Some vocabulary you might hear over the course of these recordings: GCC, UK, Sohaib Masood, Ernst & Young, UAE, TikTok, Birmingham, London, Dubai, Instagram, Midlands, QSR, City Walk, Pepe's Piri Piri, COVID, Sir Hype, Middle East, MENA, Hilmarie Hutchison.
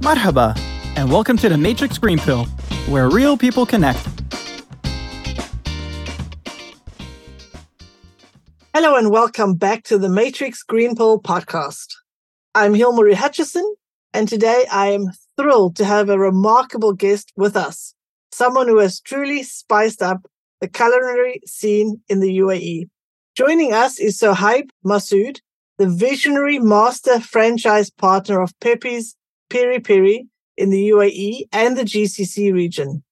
Marhaba, and welcome to the Matrix Green Pill, where real people connect. Hello and welcome back to the Matrix Green Pill podcast. I'm Hilmarie Hutchison, and today I am thrilled to have a remarkable guest with us, someone who has truly spiced up the culinary scene in the UAE. Joining us is Sir Hype Masood, the visionary master franchise partner of Pepe's Piri Piri in the UAE and the GCC region.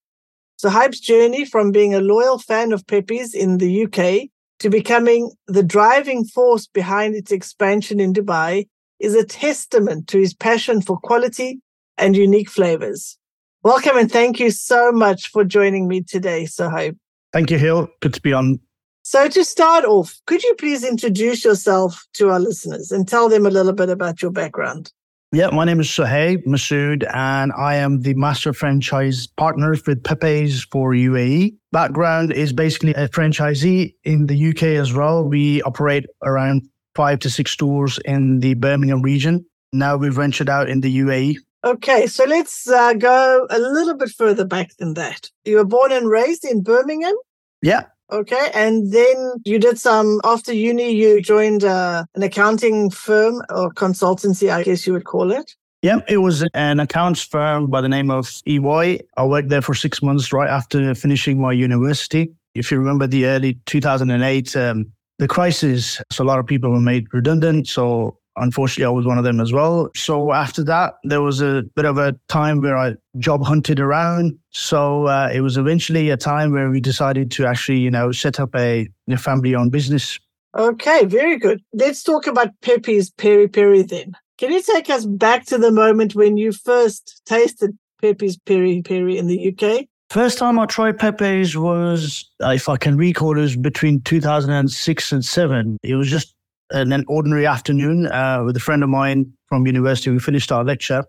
Sohaib's journey from being a loyal fan of Pepe's in the UK to becoming the driving force behind its expansion in Dubai is a testament to his passion for quality and unique flavors. Welcome and thank you so much for joining me today, Sohaib. Thank you, Hil. Good to be on. So to start off, could you please introduce yourself to our listeners and tell them a little bit about your background? Yeah, my name is Sohaib Masood, and I am the master franchise partner with Pepe's for UAE. Background is basically a franchisee in the UK as well. We operate around 5 to 6 stores in the Birmingham region. Now we've ventured out in the UAE. Okay, so let's go a little bit further back than that. You were born and raised in Birmingham? Yeah. Okay, and then you did some, after uni, you joined an accounting firm or consultancy, I guess you would call it. Yeah, it was an accounts firm by the name of EY. I worked there for 6 months right after finishing my university. If you remember the early 2008, the crisis, so a lot of people were made redundant. So unfortunately, I was one of them as well. So after that, there was a bit of a time where I job hunted around. So it was eventually a time where we decided to actually, set up a family-owned business. Okay, very good. Let's talk about Pepe's Piri Piri then. Can you take us back to the moment when you first tasted Pepe's Piri Piri in the UK? First time I tried Pepe's was, if I can recall, it was between 2006 and 2007. It was just an ordinary afternoon with a friend of mine from university. We finished our lecture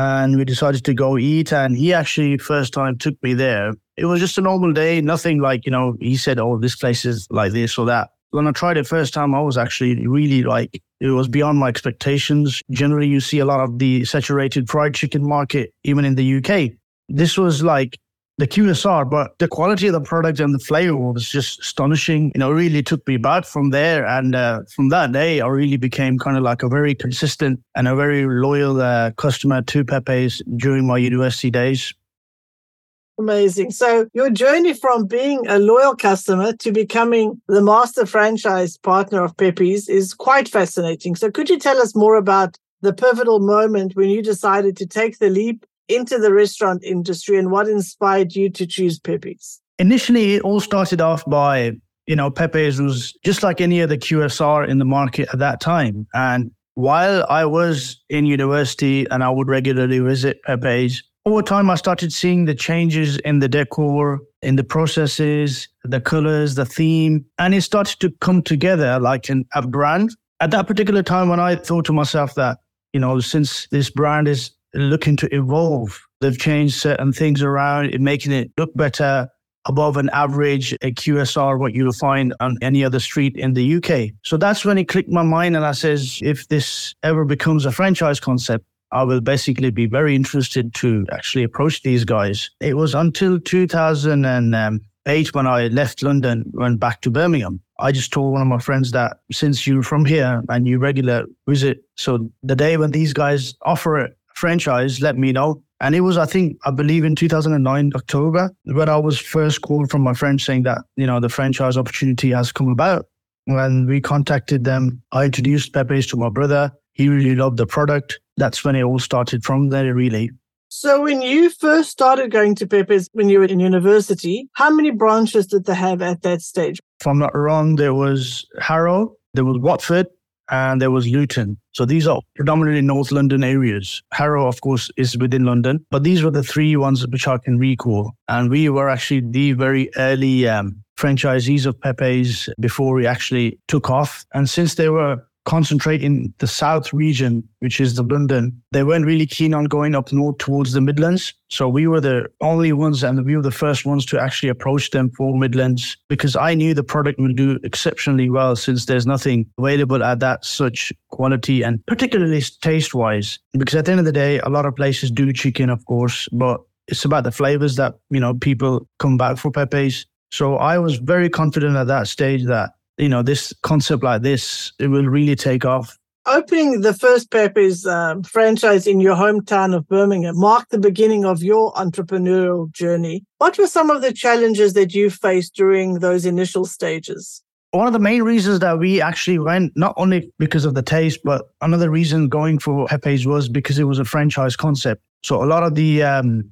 and we decided to go eat. And he actually, first time, took me there. It was just a normal day, nothing like, he said, oh, this place is like this or that. When I tried it first time, I was actually really like, it was beyond my expectations. Generally, you see a lot of the saturated fried chicken market, even in the UK. This was like the QSR, but the quality of the product and the flavor was just astonishing. It really took me back from there. And from that day, I really became kind of like a very consistent and a very loyal customer to Pepe's during my university days. Amazing. So your journey from being a loyal customer to becoming the master franchise partner of Pepe's is quite fascinating. So could you tell us more about the pivotal moment when you decided to take the leap into the restaurant industry and what inspired you to choose Pepe's? Initially, it all started off by, Pepe's was just like any other QSR in the market at that time. And while I was in university and I would regularly visit Pepe's, over time I started seeing the changes in the decor, in the processes, the colors, the theme, and it started to come together like a brand. At that particular time when I thought to myself that, since this brand is looking to evolve, they've changed certain things around, making it look better above an average QSR, what you'll find on any other street in the UK. So that's when it clicked my mind and I says, if this ever becomes a franchise concept, I will basically be very interested to actually approach these guys. It was until 2008 when I left London, went back to Birmingham. I just told one of my friends that since you're from here and you regular visit, so the day when these guys offer it, franchise, let me know. And it was, I believe in 2009, October, when I was first called from my friend saying that, the franchise opportunity has come about. When we contacted them, I introduced Pepe's to my brother. He really loved the product. That's when it all started from there, really. So when you first started going to Pepe's when you were in university, how many branches did they have at that stage? If I'm not wrong, there was Harrow, there was Watford, and there was Luton. So these are predominantly North London areas. Harrow, of course, is within London, but these were the three ones which I can recall. And we were actually the very early franchisees of Pepe's before we actually took off. And since they were concentrate in the south region, which is the London. They weren't really keen on going up north towards the Midlands. So we were the only ones, and we were the first ones to actually approach them for Midlands, because I knew the product would do exceptionally well since there's nothing available at that such quality, and particularly taste-wise. Because at the end of the day, a lot of places do chicken, of course, but it's about the flavors that, you know, people come back for Pepe's. So I was very confident at that stage that, you know, this concept like this, it will really take off. Opening the first Pepe's franchise in your hometown of Birmingham marked the beginning of your entrepreneurial journey. What were some of the challenges that you faced during those initial stages? One of the main reasons that we actually went, not only because of the taste, but another reason going for Pepe's was because it was a franchise concept. So a lot of the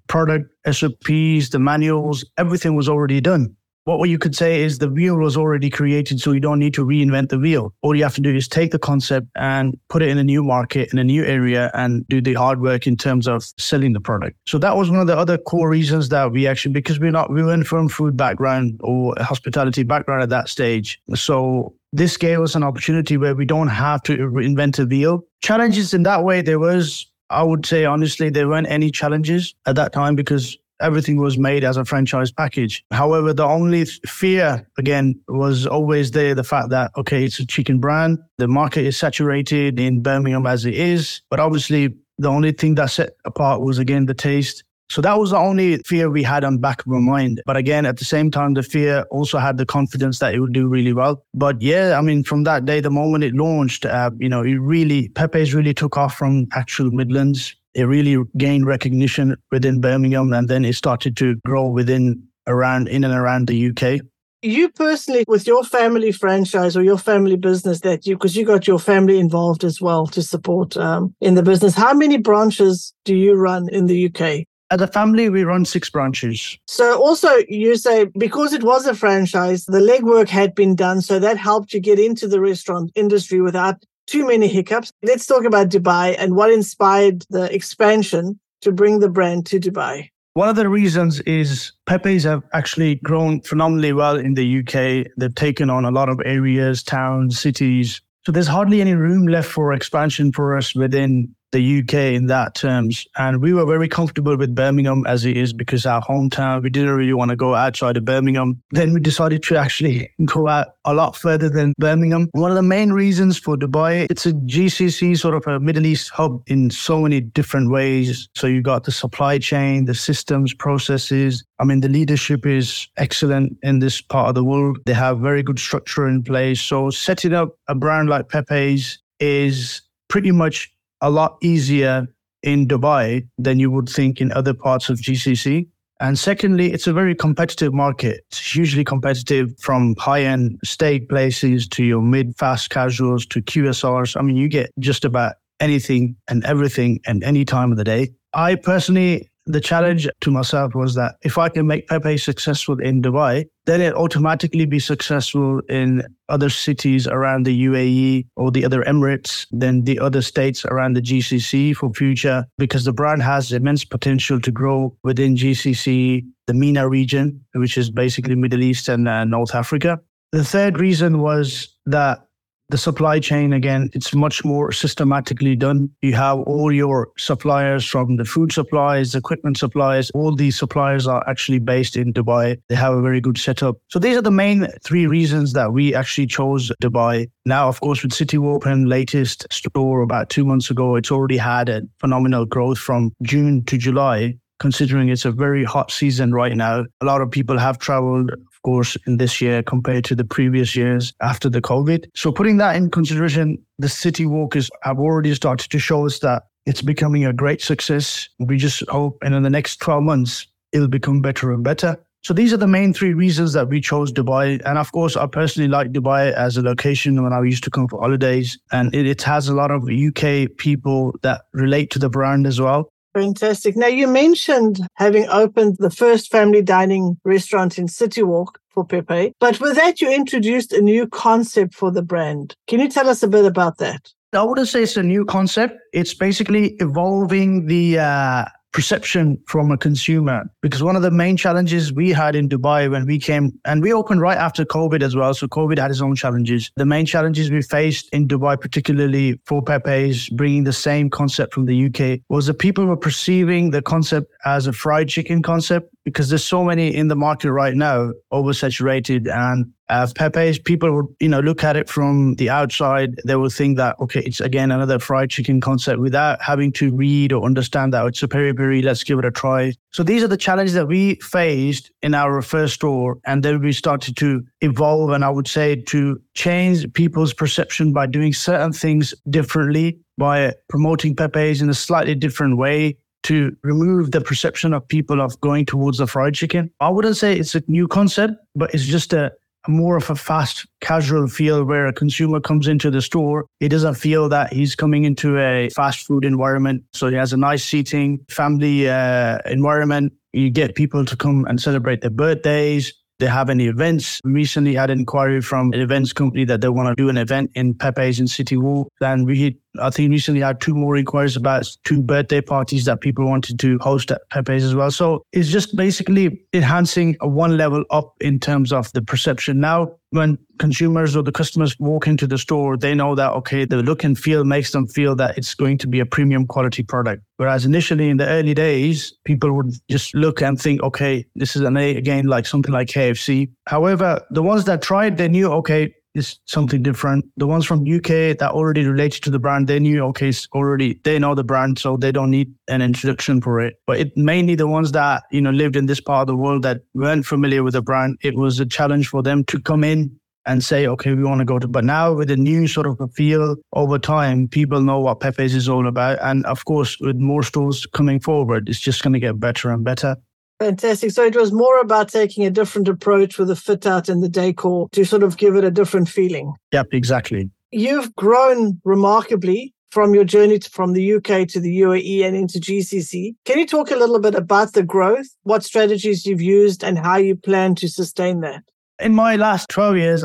product SOPs, the manuals, everything was already done. What you could say is the wheel was already created, so you don't need to reinvent the wheel. All you have to do is take the concept and put it in a new market, in a new area, and do the hard work in terms of selling the product. So that was one of the other core reasons that we actually, because we weren't from food background or hospitality background at that stage. So this gave us an opportunity where we don't have to reinvent a wheel. Challenges in that way, there was, I would say, honestly, there weren't any challenges at that time because everything was made as a franchise package. However, the only fear, again, was always there, the fact that, okay, it's a chicken brand. The market is saturated in Birmingham as it is. But obviously, the only thing that set apart was, again, the taste. So that was the only fear we had on back of our mind. But again, at the same time, the fear also had the confidence that it would do really well. But yeah, I mean, from that day, the moment it launched, you know, it really, Pepe's really took off from actual Midlands. It really gained recognition within Birmingham, and then it started to grow in and around the UK. You personally, with your family franchise or your family business, because you got your family involved as well to support in the business, how many branches do you run in the UK? As a family, we run 6 branches. So also, you say, because it was a franchise, the legwork had been done, so that helped you get into the restaurant industry without too many hiccups. Let's talk about Dubai and what inspired the expansion to bring the brand to Dubai. One of the reasons is Pepe's have actually grown phenomenally well in the UK. They've taken on a lot of areas, towns, cities. So there's hardly any room left for expansion for us within the UK in that terms. And we were very comfortable with Birmingham as it is because our hometown, we didn't really want to go outside of Birmingham. Then we decided to actually go out a lot further than Birmingham. One of the main reasons for Dubai, it's a GCC, sort of a Middle East hub in so many different ways. So you got the supply chain, the systems, processes. I mean, the leadership is excellent in this part of the world. They have very good structure in place. So setting up a brand like Pepe's is pretty much a lot easier in Dubai than you would think in other parts of GCC. And secondly, it's a very competitive market. It's hugely competitive, from high-end steak places to your mid-fast casuals to QSRs. I mean, you get just about anything and everything and any time of the day. I personally, the challenge to myself was that if I can make Pepe successful in Dubai, then it automatically be successful in other cities around the UAE or the other Emirates, then the other states around the GCC for future, because the brand has immense potential to grow within GCC, the MENA region, which is basically Middle East and North Africa. The third reason was that the supply chain, again, it's much more systematically done. You have all your suppliers, from the food suppliers, equipment suppliers. All these suppliers are actually based in Dubai. They have a very good setup. So these are the main 3 reasons that we actually chose Dubai. Now, of course, with City Walk and latest store about 2 months ago, it's already had a phenomenal growth from June to July, considering it's a very hot season right now. A lot of people have traveled, course, in this year compared to the previous years after the COVID. So putting that in consideration, the City Walk have already started to show us that it's becoming a great success. We just hope, and in the next 12 months, it'll become better and better. So these are the main 3 reasons that we chose Dubai. And of course, I personally like Dubai as a location when I used to come for holidays. And it has a lot of UK people that relate to the brand as well. Fantastic. Now, you mentioned having opened the first family dining restaurant in City Walk for Pepe, but with that, you introduced a new concept for the brand. Can you tell us a bit about that? I wouldn't say it's a new concept. It's basically evolving the perception from a consumer. Because one of the main challenges we had in Dubai when we came, and we opened right after COVID as well, so COVID had its own challenges. The main challenges we faced in Dubai, particularly for Pepe's, bringing the same concept from the UK, was that people were perceiving the concept as a fried chicken concept, because there's so many in the market right now, oversaturated, and Pepe's, people would, look at it from the outside. They would think that, okay, it's again another fried chicken concept without having to read or understand that it's a peri peri, let's give it a try. So these are the challenges that we faced in our first store, and then we started to evolve, and I would say to change people's perception by doing certain things differently, by promoting Pepe's in a slightly different way, to remove the perception of people of going towards the fried chicken. I wouldn't say it's a new concept, but it's just a more of a fast, casual feel where a consumer comes into the store. He doesn't feel that he's coming into a fast food environment. So he has a nice seating, family environment. You get people to come and celebrate their birthdays. They have any events. We recently had an inquiry from an events company that they want to do an event in Pepe's in City Walk. And we, I think, recently had 2 more inquiries about 2 birthday parties that people wanted to host at Pepe's as well. So it's just basically enhancing a 1 level up in terms of the perception. Now, when consumers or the customers walk into the store, they know that, okay, the look and feel makes them feel that it's going to be a premium quality product. Whereas initially in the early days, people would just look and think, okay, this is an A again, like something like KFC. However, the ones that tried, they knew, okay, it's something different. The ones from UK that already related to the brand, they knew, okay, it's already, they know the brand, so they don't need an introduction for it. But it mainly the ones that, lived in this part of the world that weren't familiar with the brand, it was a challenge for them to come in and say, okay, we want to go to, but now with a new sort of a feel over time, people know what Pepe's is all about. And of course, with more stores coming forward, it's just going to get better and better. Fantastic. So it was more about taking a different approach with the fit out and the decor to sort of give it a different feeling. Yep, exactly. You've grown remarkably from your journey from the UK to the UAE and into GCC. Can you talk a little bit about the growth, what strategies you've used and how you plan to sustain that? In my last 12 years,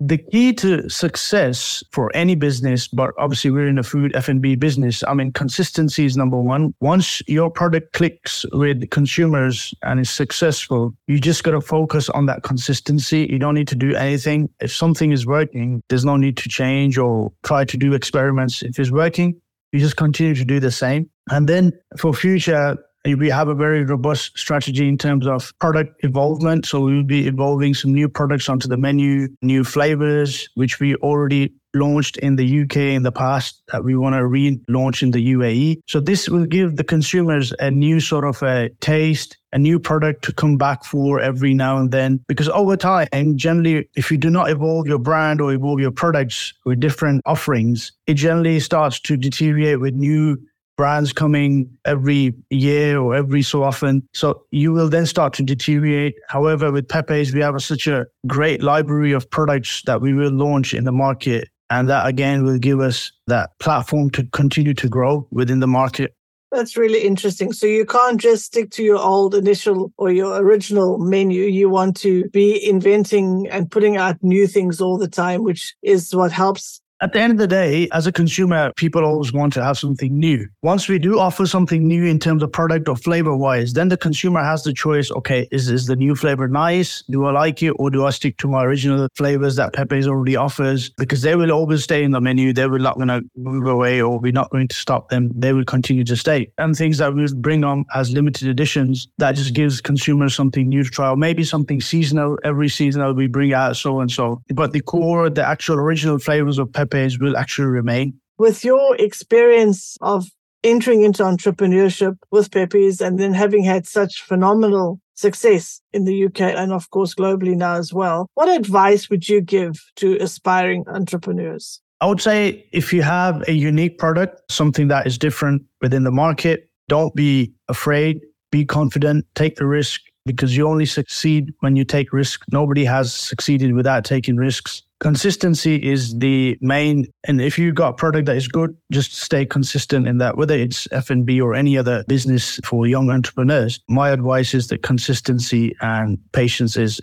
the key to success for any business, but obviously we're in a food F&B business, consistency is number one. Once your product clicks with consumers and is successful, you just got to focus on that consistency. You don't need to do anything. If something is working, there's no need to change or try to do experiments. If it's working, you just continue to do the same. And then for future, we have a very robust strategy in terms of product evolvement. So we'll be evolving some new products onto the menu, new flavors, which we already launched in the UK in the past that we want to relaunch in the UAE. So this will give the consumers a new sort of a taste, a new product to come back for every now and then. Because over time, and generally, if you do not evolve your brand or evolve your products with different offerings, it generally starts to deteriorate with new brands coming every year or every so often. So you will then start to deteriorate. However, with Pepe's, we have such a great library of products that we will launch in the market. And that, again, will give us that platform to continue to grow within the market. That's really interesting. So you can't just stick to your old initial or your original menu. You want to be inventing and putting out new things all the time, which is what helps. At the end of the day, as a consumer, people always want to have something new. Once we do offer something new in terms of product or flavor-wise, then the consumer has the choice, okay, is the new flavor nice? Do I like it? Or do I stick to my original flavors that Pepe's already offers? Because they will always stay in the menu. They will not going to move away, or we're not going to stop them. They will continue to stay. And things that we bring on as limited editions, that just gives consumers something new to try, or maybe something seasonal. Every seasonal we bring out so-and-so. But the core, the actual original flavors of Pepe's will actually remain. With your experience of entering into entrepreneurship with Pepe's and then having had such phenomenal success in the UK and of course globally now as well, what advice would you give to aspiring entrepreneurs? I would say if you have a unique product, something that is different within the market, don't be afraid, be confident, take the risk, because you only succeed when you take risk. Nobody has succeeded without taking risks. Consistency is the main, and if you've got a product that is good, just stay consistent in that, whether it's F&B or any other business for young entrepreneurs. My advice is that consistency and patience is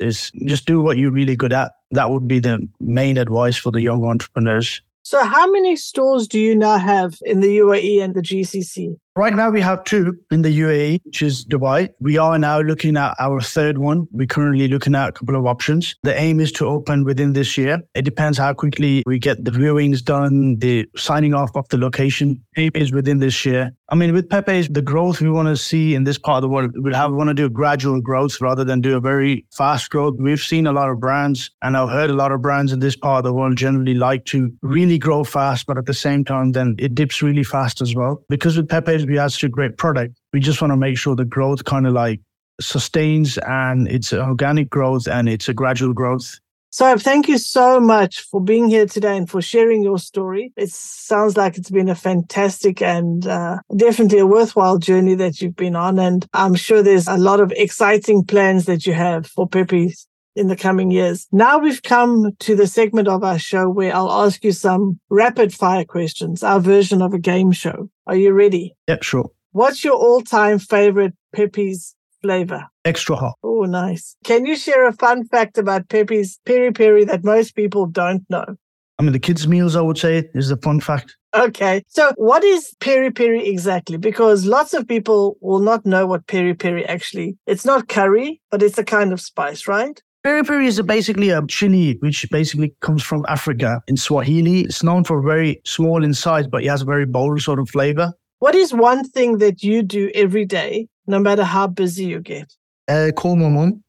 just do what you're really good at. That would be the main advice for the young entrepreneurs. So how many stores do you now have in the UAE and the GCC? Right now, we have two in the UAE, which is Dubai. We are now looking at our third one. We're currently looking at a couple of options. The aim is to open within this year. It depends how quickly we get the viewings done, the signing off of the location. Aim is within this year. I mean, with Pepe's, the growth we want to see in this part of the world, we want to do gradual growth rather than do a very fast growth. We've seen a lot of brands, and I've heard a lot of brands in this part of the world generally like to really grow fast, but at the same time, then it dips really fast as well. Because with Pepe's, we have such a great product, we just want to make sure the growth kind of like sustains, and it's organic growth and it's a gradual growth. So thank you so much for being here today and for sharing your story. It sounds like it's been a fantastic and definitely a worthwhile journey that you've been on. And I'm sure there's a lot of exciting plans that you have for Pepe's in the coming years. Now we've come to the segment of our show where I'll ask you some rapid fire questions, our version of a game show. Are you ready? Yeah, sure. What's your all-time favorite Pepe's flavor? Extra hot. Oh, nice. Can you share a fun fact about Pepe's Piri Piri that most people don't know? I mean, the kids' meals, I would say, is the fun fact. Okay. So what is Piri Piri exactly? Because lots of people will not know what Piri Piri actually, it's not curry, but it's a kind of spice, right? Piri Piri is basically a chili, which basically comes from Africa in Swahili. It's known for very small in size, but it has a very bold sort of flavor. What is one thing that you do every day, no matter how busy you get? Call my mom.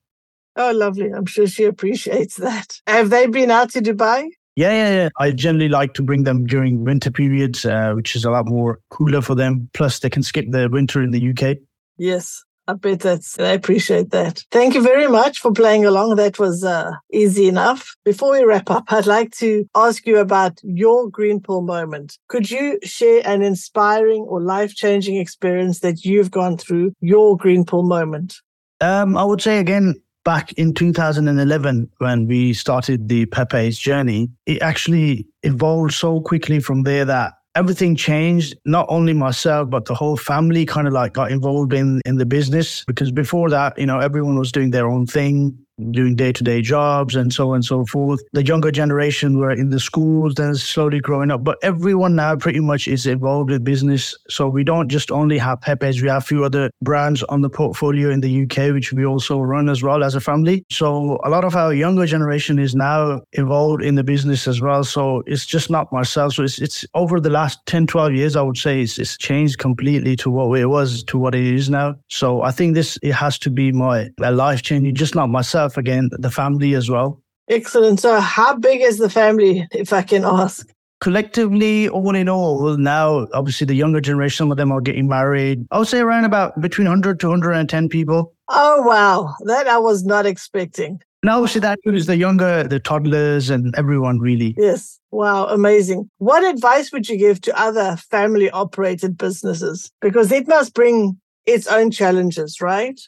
Oh, lovely. I'm sure she appreciates that. Have they been out to Dubai? Yeah. I generally like to bring them during winter periods, which is a lot more cooler for them. Plus, they can skip the winter in the UK. Yes. I bet I appreciate that. Thank you very much for playing along. That was easy enough. Before we wrap up, I'd like to ask you about your green pill moment. Could you share an inspiring or life-changing experience that you've gone through, your green pill moment? I would say again, back in 2011, when we started the Pepe's journey, it actually evolved so quickly from there that everything changed. Not only myself, but the whole family kind of like got involved in the business, because before that, everyone was doing their own thing, doing day-to-day jobs and so on and so forth. The younger generation were in the schools, then slowly growing up. But everyone now pretty much is involved with business. So we don't just only have Pepe's, we have a few other brands on the portfolio in the UK, which we also run as well as a family. So a lot of our younger generation is now involved in the business as well. So it's just not myself. So it's over the last 10, 12 years, I would say it's changed completely to what it was to what it is now. So I think it has to be my life changing, just not myself. Again, the family as well. Excellent. So how big is the family, if I can ask? Collectively, all in all, well, now, obviously, the younger generation, some of them are getting married. I would say around about between 100 to 110 people. Oh, wow. That I was not expecting. And obviously, that includes the toddlers and everyone, really. Yes. Wow. Amazing. What advice would you give to other family-operated businesses? Because it must bring its own challenges, right?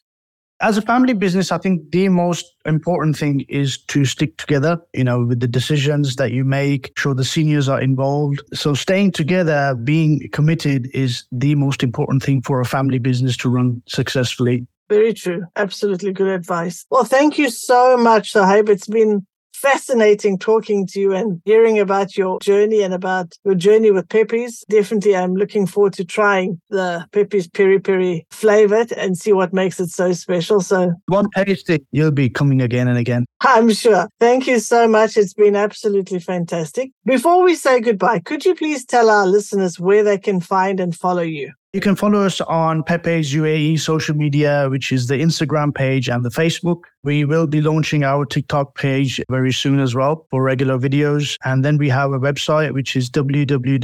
As a family business, I think the most important thing is to stick together, with the decisions that you make, sure the seniors are involved. So staying together, being committed is the most important thing for a family business to run successfully. Very true. Absolutely good advice. Well, thank you so much, Sohaib. It's been fascinating talking to you and hearing about your journey with Pepe's. Definitely, I'm looking forward to trying the Pepe's Piri Piri flavor and see what makes it so special. So one taste, you'll be coming again and again. I'm sure. Thank you so much. It's been absolutely fantastic. Before we say goodbye, could you please tell our listeners where they can find and follow you? You can follow us on Pepe's UAE social media, which is the Instagram page and the Facebook. We will be launching our TikTok page very soon as well for regular videos. And then we have a website, which is www.pepes.ae.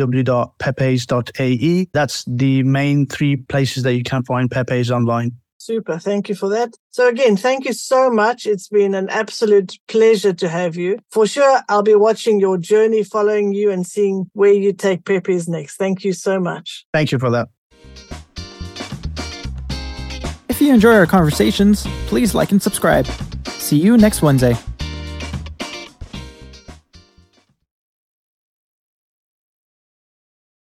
That's the main three places that you can find Pepe's online. Super. Thank you for that. So again, thank you so much. It's been an absolute pleasure to have you. For sure, I'll be watching your journey, following you and seeing where you take Pepe's next. Thank you so much. Thank you for that. If you enjoy our conversations, please like and subscribe. See you next Wednesday.